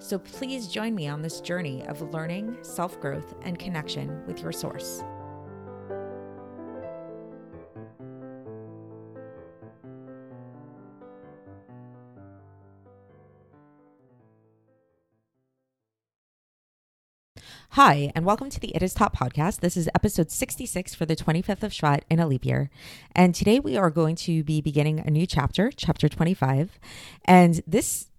So please join me on this journey of learning, self-growth, and connection with your source. Hi, and welcome to the It Is Taught podcast. This is episode 66 for the 25th of Shevat in a leap year. And today we are going to be beginning a new chapter, chapter 25. And this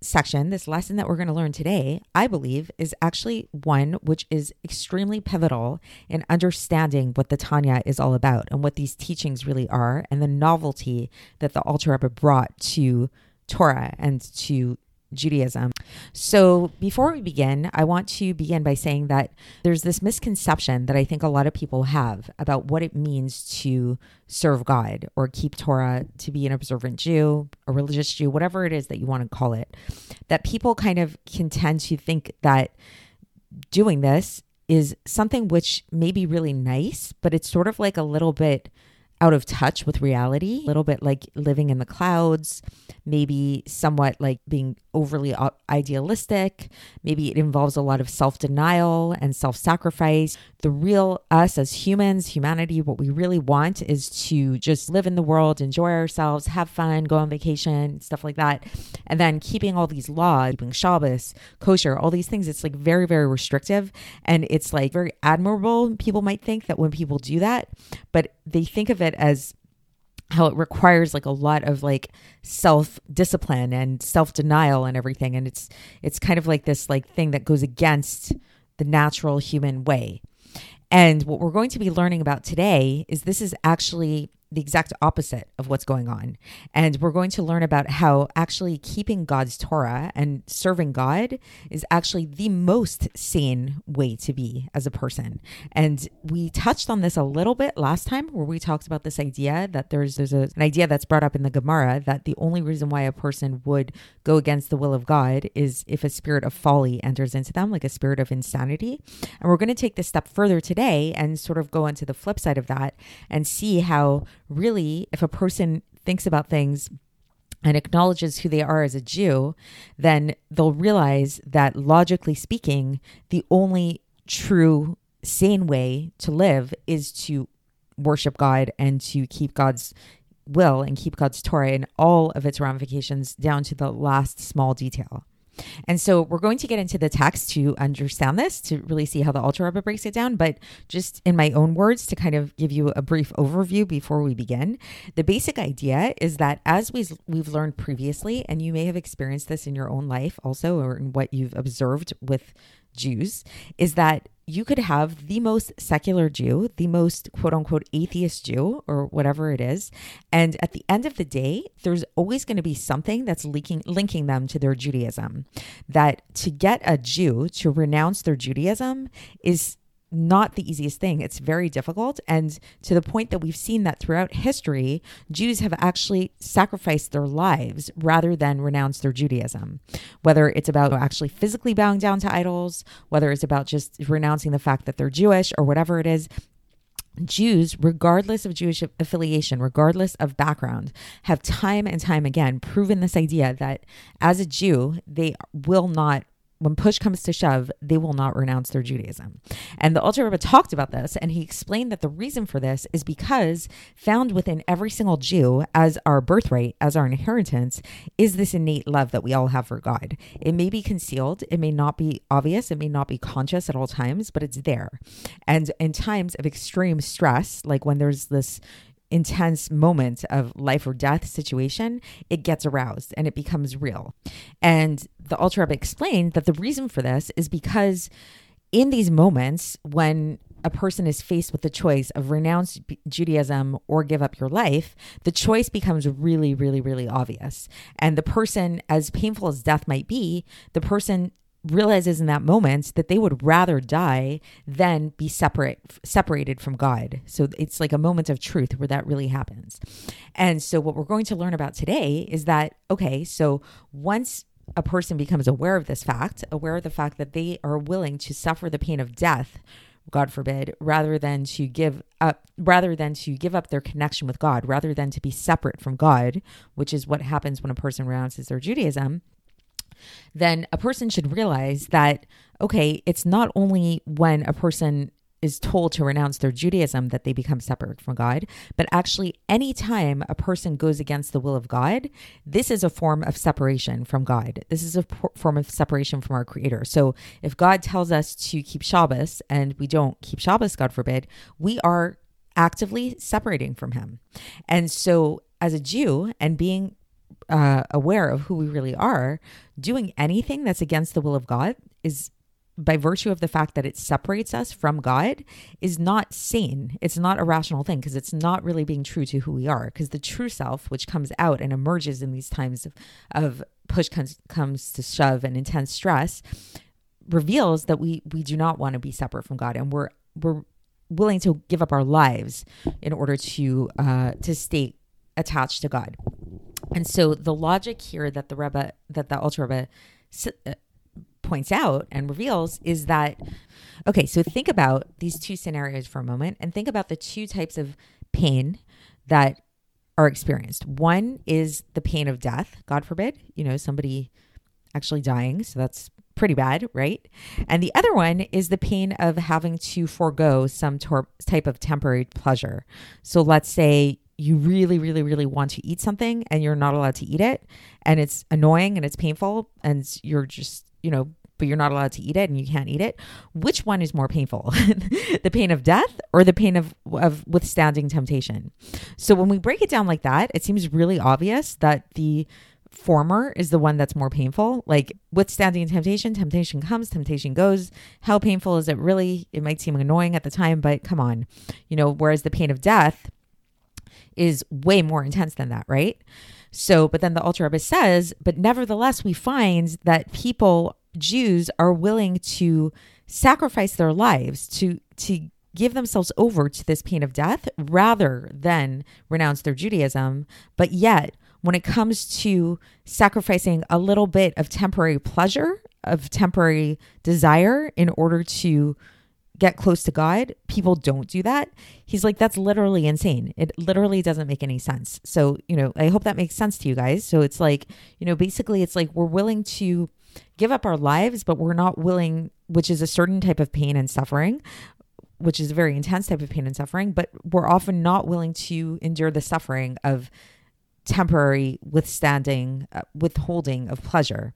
section, this lesson that we're going to learn today, I believe is actually one which is extremely pivotal in understanding what the Tanya is all about and what these teachings really are and the novelty that the Alter Rebbe brought to Torah and to Judaism. So before we begin, I want to begin by saying that there's this misconception that I think a lot of people have about what it means to serve God or keep Torah, to be an observant Jew, a religious Jew, whatever it is that you want to call it, that people kind of can tend to think that doing this is something which may be really nice, but it's sort of like a little bit out of touch with reality, a little bit like living in the clouds, maybe somewhat like being overly idealistic. Maybe it involves a lot of self-denial and self-sacrifice. The real us as humans, humanity, what we really want is to just live in the world, enjoy ourselves, have fun, go on vacation, stuff like that. And then keeping all these laws, keeping Shabbos, kosher, all these things, it's like very, very restrictive. And it's like very admirable, people might think, that when people do that, but they think of it as how it requires like a lot of like self-discipline and self-denial and everything. And it's kind of like this like thing that goes against the natural human way. And what we're going to be learning about today is this is actually the exact opposite of what's going on. And we're going to learn about how actually keeping God's Torah and serving God is actually the most sane way to be as a person. And we touched on this a little bit last time where we talked about this idea that there's an idea that's brought up in the Gemara that the only reason why a person would go against the will of God is if a spirit of folly enters into them, like a spirit of insanity. And we're going to take this step further today and sort of go onto the flip side of that and see how really, if a person thinks about things and acknowledges who they are as a Jew, then they'll realize that logically speaking, the only true sane way to live is to worship God and to keep God's will and keep God's Torah in all of its ramifications down to the last small detail. And so we're going to get into the text to understand this, to really see how the Alter Rebbe breaks it down. But just in my own words, to kind of give you a brief overview before we begin, the basic idea is that as we've learned previously, and you may have experienced this in your own life also, or in what you've observed with Jews, is that you could have the most secular Jew, the most quote unquote atheist Jew, or whatever it is. And at the end of the day, there's always going to be something that's linking them to their Judaism. That to get a Jew to renounce their Judaism is not the easiest thing. It's very difficult. And to the point that we've seen that throughout history, Jews have actually sacrificed their lives rather than renounce their Judaism, whether it's about actually physically bowing down to idols, whether it's about just renouncing the fact that they're Jewish or whatever it is. Jews, regardless of Jewish affiliation, regardless of background, have time and time again proven this idea that as a Jew, they will not, when push comes to shove, they will not renounce their Judaism. And the Alter Rebbe talked about this, and he explained that the reason for this is because found within every single Jew as our birthright, as our inheritance, is this innate love that we all have for God. It may be concealed, it may not be obvious, it may not be conscious at all times, but it's there. And in times of extreme stress, like when there's this intense moment of life or death situation, it gets aroused and it becomes real. And the Alter Rebbe explained that the reason for this is because in these moments when a person is faced with the choice of renounce Judaism or give up your life, the choice becomes really, really, really obvious. And the person, as painful as death might be, the person realizes in that moment that they would rather die than be separated from God. So it's like a moment of truth where that really happens. And so what we're going to learn about today is that, okay, so once a person becomes aware of this fact, aware of the fact that they are willing to suffer the pain of death, God forbid, rather than to give up their connection with God, rather than to be separate from God, which is what happens when a person renounces their Judaism, then a person should realize that, okay, it's not only when a person is told to renounce their Judaism that they become separate from God, but actually any time a person goes against the will of God, this is a form of separation from God. This is a form of separation from our Creator. So if God tells us to keep Shabbos and we don't keep Shabbos, God forbid, we are actively separating from Him. And so as a Jew and being aware of who we really are, doing anything that's against the will of God is, by virtue of the fact that it separates us from God, is not sane. It's not a rational thing because it's not really being true to who we are, because the true self, which comes out and emerges in these times of push comes to shove and intense stress, reveals that we do not want to be separate from God, and we're willing to give up our lives in order to stay attached to God. And so the logic here that the Alter Rebbe points out and reveals is that, okay, so think about these two scenarios for a moment and think about the two types of pain that are experienced. One is the pain of death, God forbid, somebody actually dying. So that's pretty bad, right? And the other one is the pain of having to forego some type of temporary pleasure. So let's say you really, really, really want to eat something and you're not allowed to eat it, and it's annoying and it's painful and you're just, but you're not allowed to eat it and you can't eat it. Which one is more painful? The pain of death or the pain of withstanding temptation? So when we break it down like that, it seems really obvious that the former is the one that's more painful. Like withstanding temptation comes, temptation goes. How painful is it really? It might seem annoying at the time, but come on. Whereas the pain of death is way more intense than that, right? So, but then the Alter Rebbe says, but nevertheless, we find that Jews are willing to sacrifice their lives to give themselves over to this pain of death rather than renounce their Judaism. But yet, when it comes to sacrificing a little bit of temporary pleasure, of temporary desire in order to get close to God, people don't do that. He's like, that's literally insane. It literally doesn't make any sense. So, I hope that makes sense to you guys. So it's like, basically it's like we're willing to give up our lives, but we're not willing, which is a certain type of pain and suffering, which is a very intense type of pain and suffering, but we're often not willing to endure the suffering of temporary withholding of pleasure.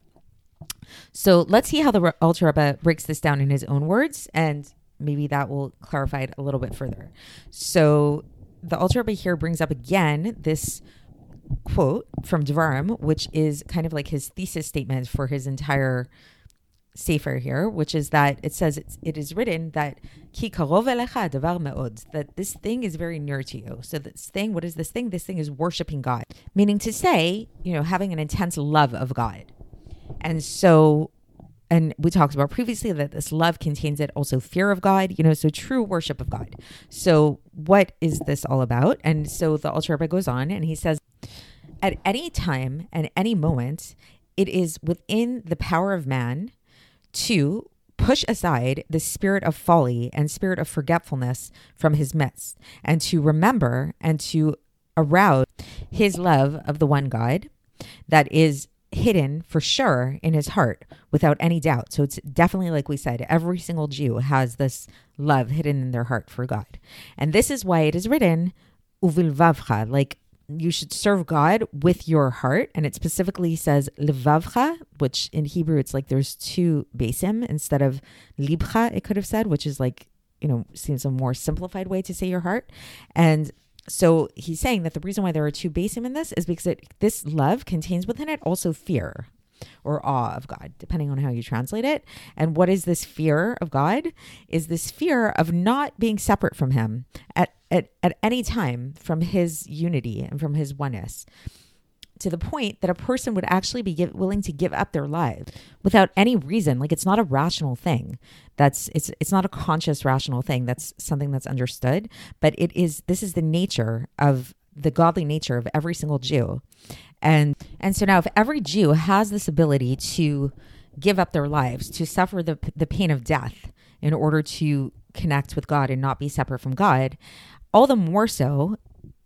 So let's see how the Alter Rebbe breaks this down in his own words, and maybe that will clarify it a little bit further. So the Alter Rebbe here brings up again this quote from Devarim, which is kind of like his thesis statement for his entire sefer here, which is that it says, it is written that Ki karov elecha davar me'od, that this thing is very near to you. So this thing, what is this thing? This thing is worshiping God, meaning to say, having an intense love of God. And so, and we talked about previously that this love contains it also fear of God, so true worship of God. So what is this all about? And so the Alter Rebbe goes on and he says, at any time and any moment, it is within the power of man to push aside the spirit of folly and spirit of forgetfulness from his midst, and to remember and to arouse his love of the one God that is hidden for sure in his heart without any doubt. So it's definitely, like we said, every single Jew has this love hidden in their heart for God. And this is why it is written, uvilvavcha, like you should serve God with your heart. And it specifically says levavcha, which in Hebrew, it's like there's two basim instead of libcha, it could have said, which is like, seems a more simplified way to say your heart. And so he's saying that the reason why there are two basim in this is because this love contains within it also fear. or awe of God, depending on how you translate it. And what is this fear of God? Is this fear of not being separate from him at any time, from his unity and from his oneness, to the point that a person would actually be willing to give up their lives without any reason. Like, it's not a rational thing. It's not a conscious rational thing. That's something that's understood, but this is the nature of the godly nature of every single Jew. And so now if every Jew has this ability to give up their lives, to suffer the pain of death in order to connect with God and not be separate from God, all the more so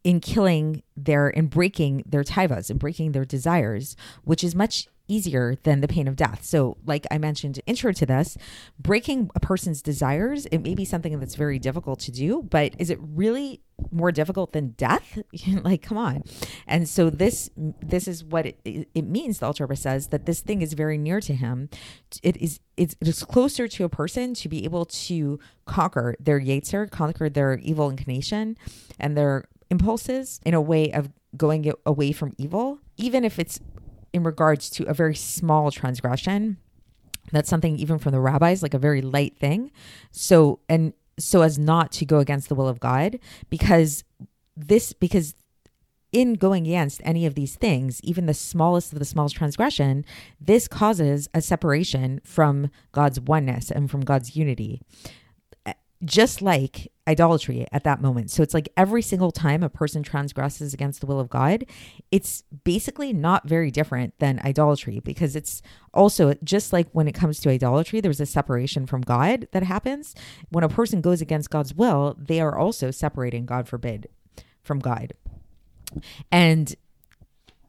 in killing and breaking their taivas and breaking their desires, which is much easier than the pain of death. So like I mentioned, intro to this, breaking a person's desires, it may be something that's very difficult to do, but is it really more difficult than death? Like, come on. And so this is what it means. The Alter Rebbe says that this thing is very near to him. It is closer to a person to be able to conquer their yetzer, conquer their evil inclination and their impulses in a way of going away from evil, even if it's in regards to a very small transgression. That's something even from the rabbis, like a very light thing. So as not to go against the will of God, because in going against any of these things, even the smallest of the smallest transgression, this causes a separation from God's oneness and from God's unity, just like idolatry at that moment. So it's like every single time a person transgresses against the will of God, it's basically not very different than idolatry, because it's also just like when it comes to idolatry, there's a separation from God that happens. When a person goes against God's will, they are also separating, God forbid, from God. And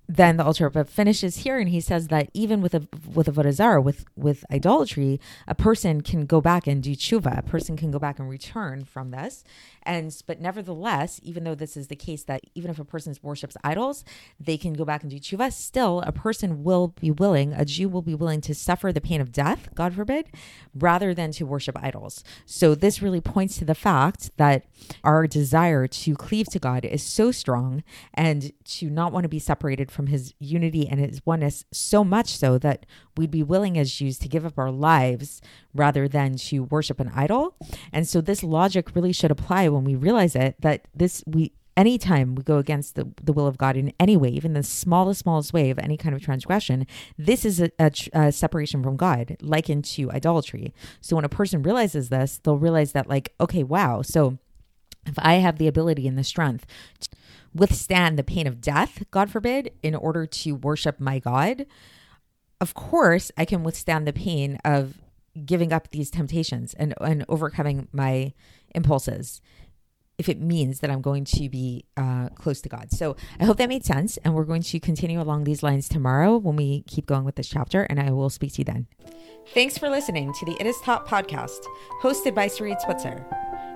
then the Alter Rebbe finishes here, and he says that even with avodah zarah, with idolatry, a person can go back and do tshuva. A person can go back and return from this, but nevertheless, even though this is the case that even if a person worships idols, they can go back and do tshuva, still a Jew will be willing to suffer the pain of death, God forbid, rather than to worship idols. So this really points to the fact that our desire to cleave to God is so strong, and to not want to be separated from his unity and his oneness, so much so that we'd be willing as Jews to give up our lives rather than to worship an idol. And so this logic really should apply when we realize it, that anytime we go against the will of God in any way, even the smallest way of any kind of transgression, this is a separation from God, likened to idolatry. So when a person realizes this, they'll realize that, like, okay, wow, so if I have the ability and the strength to withstand the pain of death, God forbid, in order to worship my God, of course I can withstand the pain of giving up these temptations and overcoming my impulses, if it means that I'm going to be close to God. So I hope that made sense. And we're going to continue along these lines tomorrow when we keep going with this chapter. And I will speak to you then. Thanks for listening to the It Is Taught podcast, hosted by Sarit Switzer.